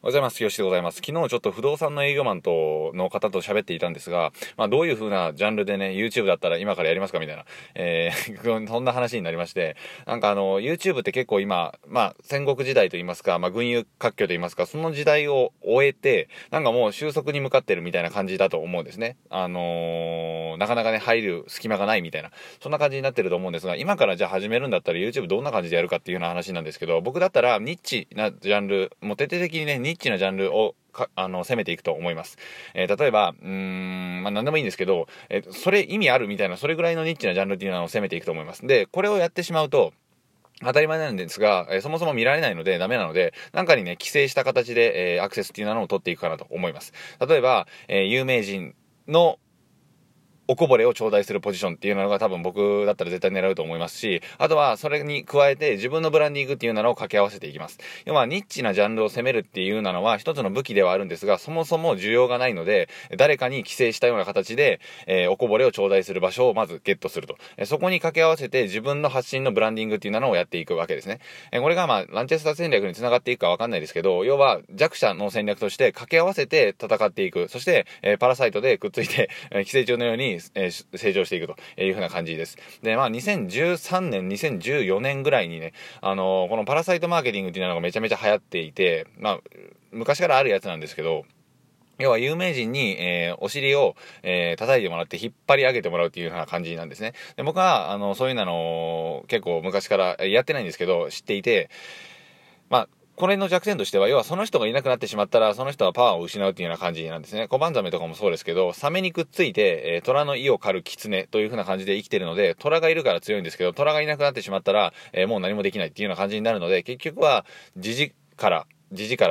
おはようございます。よしでございます。昨日ちょっと不動産の営業マンの方と喋っていたんですが、どういう風なジャンルでね、YouTube だったら今からやりますかみたいな、そんな話になりまして、YouTube って結構今、戦国時代と言いますか、軍友割拠と言いますか、その時代を終えて、もう収束に向かってるみたいな感じだと思うんですね。なかなかね、入る隙間がないみたいな、そんな感じになってると思うんですが、今からじゃあ始めるんだったら YouTube どんな感じでやるかっていうような話なんですけど、僕だったらニッチなジャンル、もう徹底的にね、ニッチなジャンルを攻めていくと思います。例えば、何でもいいんですけど、それ意味あるみたいな、それぐらいのニッチなジャンルっていうのを攻めていくと思います。で、これをやってしまうと、当たり前なんですが、そもそも見られないのでダメなので、なんかにね、寄生した形で、アクセスっていうのを取っていくかなと思います。例えば、有名人のおこぼれを頂戴するポジションっていうのが多分僕だったら絶対狙うと思いますし、あとはそれに加えて自分のブランディングっていうのを掛け合わせていきます。要はニッチなジャンルを攻めるっていうのは一つの武器ではあるんですが、そもそも需要がないので、誰かに寄生したような形で、おこぼれを頂戴する場所をまずゲットすると。そこに掛け合わせて自分の発信のブランディングっていうのをやっていくわけですね。これがランチェスター戦略につながっていくかわかんないですけど、要は弱者の戦略として掛け合わせて戦っていく。そして、パラサイトでくっついて、寄生虫のように成長していくというふうな感じです。で、2013年、2014年ぐらいにね、このパラサイトマーケティングっていうのがめちゃめちゃ流行っていて、昔からあるやつなんですけど、要は有名人に、お尻を、叩いてもらって引っ張り上げてもらうっていうような感じなんですね。で、僕は、そういうのを結構昔からやってないんですけど、知っていて、これの弱点としては、要はその人がいなくなってしまったら、その人はパワーを失うっていうような感じなんですね。コバンザメとかもそうですけど、サメにくっついて、虎の意を狩るキツネという風な感じで生きてるので、虎がいるから強いんですけど、虎がいなくなってしまったら、もう何もできないっていうような感じになるので、結局は自力から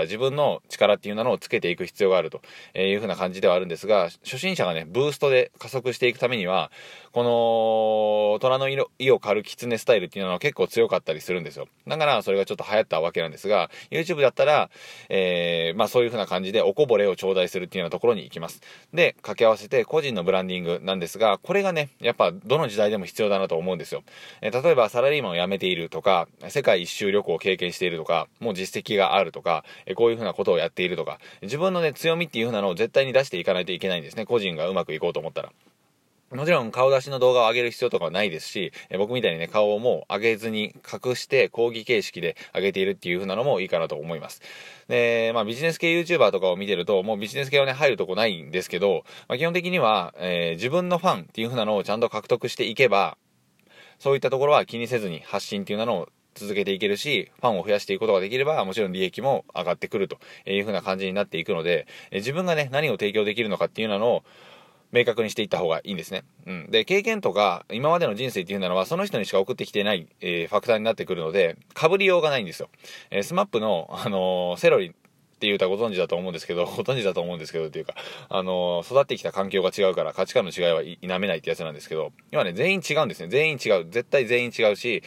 自分の力っていうのをつけていく必要があるという風な感じではあるんですが、初心者がね、ブーストで加速していくためには、この虎の意を狩る狐スタイルっていうのは結構強かったりするんですよ。だからそれがちょっと流行ったわけなんですが、YouTube だったら、そういう風な感じでおこぼれを頂戴するっていうようなところに行きます。で、掛け合わせて個人のブランディングなんですが、これがね、やっぱどの時代でも必要だなと思うんですよ。例えばサラリーマンを辞めているとか、世界一周旅行を経験しているとか、もう実績があるとか、こういう風なことをやっているとか、自分のね、強みっていう風なのを絶対に出していかないといけないんですね。個人がうまくいこうと思ったら。もちろん顔出しの動画を上げる必要とかはないですし、僕みたいにね、顔をもう上げずに隠して講義形式で上げているっていう風なのもいいかなと思います。で、ビジネス系 YouTuber とかを見てると、もうビジネス系はね、入るとこないんですけど、基本的には、自分のファンっていう風なのをちゃんと獲得していけば、そういったところは気にせずに発信っていうのを続けていけるし、ファンを増やしていくことができれば、もちろん利益も上がってくるという風な感じになっていくので、自分がね、何を提供できるのかっていうのを明確にしていった方がいいんですね。で、経験とか今までの人生っていうのはその人にしか送ってきてない、ファクターになってくるので、被りようがないんですよ。SMAP の、セロリっていう歌ご存知だと思うんですけどっていうか、育ってきた環境が違うから価値観の違いは否めないってやつなんですけど、今ね、全員違うんですね。全員違う。絶対全員違うし、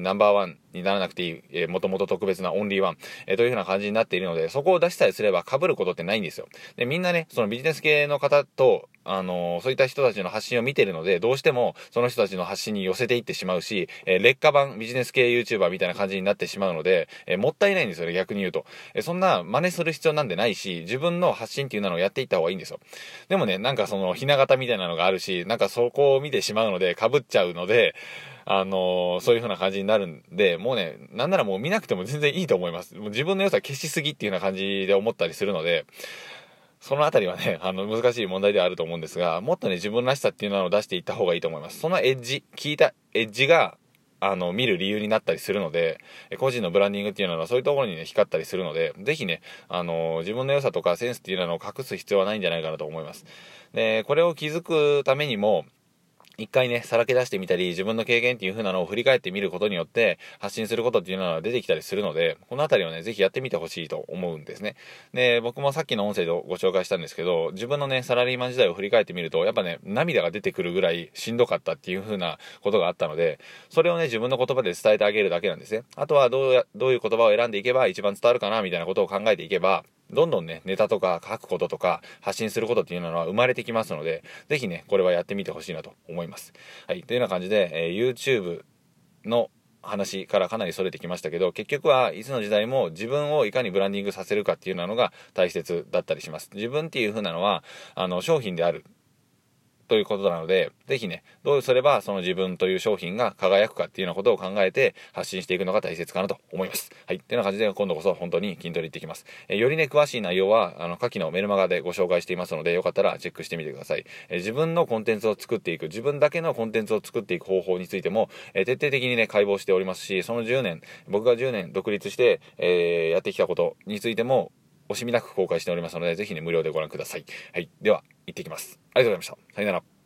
ナンバーワンにならなくていい、もともと特別なオンリーワン、というふうな感じになっているので、そこを出しさえすれば被ることってないんですよ。で、みんなね、そのビジネス系の方と、そういった人たちの発信を見てるので、どうしてもその人たちの発信に寄せていってしまうし、劣化版ビジネス系 YouTuber みたいな感じになってしまうので、もったいないんですよね、逆に言うと。そんな真似する必要なんでないし、自分の発信っていうのをやっていった方がいいんですよ。でもね、そのひな形みたいなのがあるし、そこを見てしまうので、被っちゃうので、そういう風な感じになるんで、もうね、なんならもう見なくても全然いいと思います。もう自分の良さ消しすぎっていうような感じで思ったりするので、そのあたりはね、難しい問題ではあると思うんですが、もっとね、自分らしさっていうのを出していった方がいいと思います。そのエッジ、聞いたエッジが、見る理由になったりするので、個人のブランディングっていうのはそういうところにね、光ったりするので、ぜひね、自分の良さとかセンスっていうのを隠す必要はないんじゃないかなと思います。で、これを気づくためにも、一回ね、さらけ出してみたり、自分の経験っていう風なのを振り返ってみることによって、発信することっていうのは出てきたりするので、このあたりをね、ぜひやってみてほしいと思うんですね。で、僕もさっきの音声でご紹介したんですけど、自分のね、サラリーマン時代を振り返ってみると、やっぱね、涙が出てくるぐらいしんどかったっていう風なことがあったので、それをね、自分の言葉で伝えてあげるだけなんですね。あとはどういう言葉を選んでいけば一番伝わるかな、みたいなことを考えていけば、どんどんね、ネタとか書くこととか発信することっていうのは生まれてきますので、ぜひね、これはやってみてほしいなと思います。はい、というような感じで、YouTube の話からかなりそれてきましたけど、結局はいつの時代も自分をいかにブランディングさせるかっていうのが大切だったりします。自分っていう風なのは商品であるということなので、ぜひね、どうすればその自分という商品が輝くかっていうようなことを考えて発信していくのが大切かなと思います。はい。っていうような感じで今度こそ本当に筋トレ行ってきます。よりね、詳しい内容は、下記のメルマガでご紹介していますので、よかったらチェックしてみてください。自分のコンテンツを作っていく、自分だけのコンテンツを作っていく方法についても、徹底的にね、解剖しておりますし、その10年、僕が10年独立して、やってきたことについても、惜しみなく公開しておりますので、ぜひね、無料でご覧ください。はい。では、行ってきます。ありがとうございました。さよなら。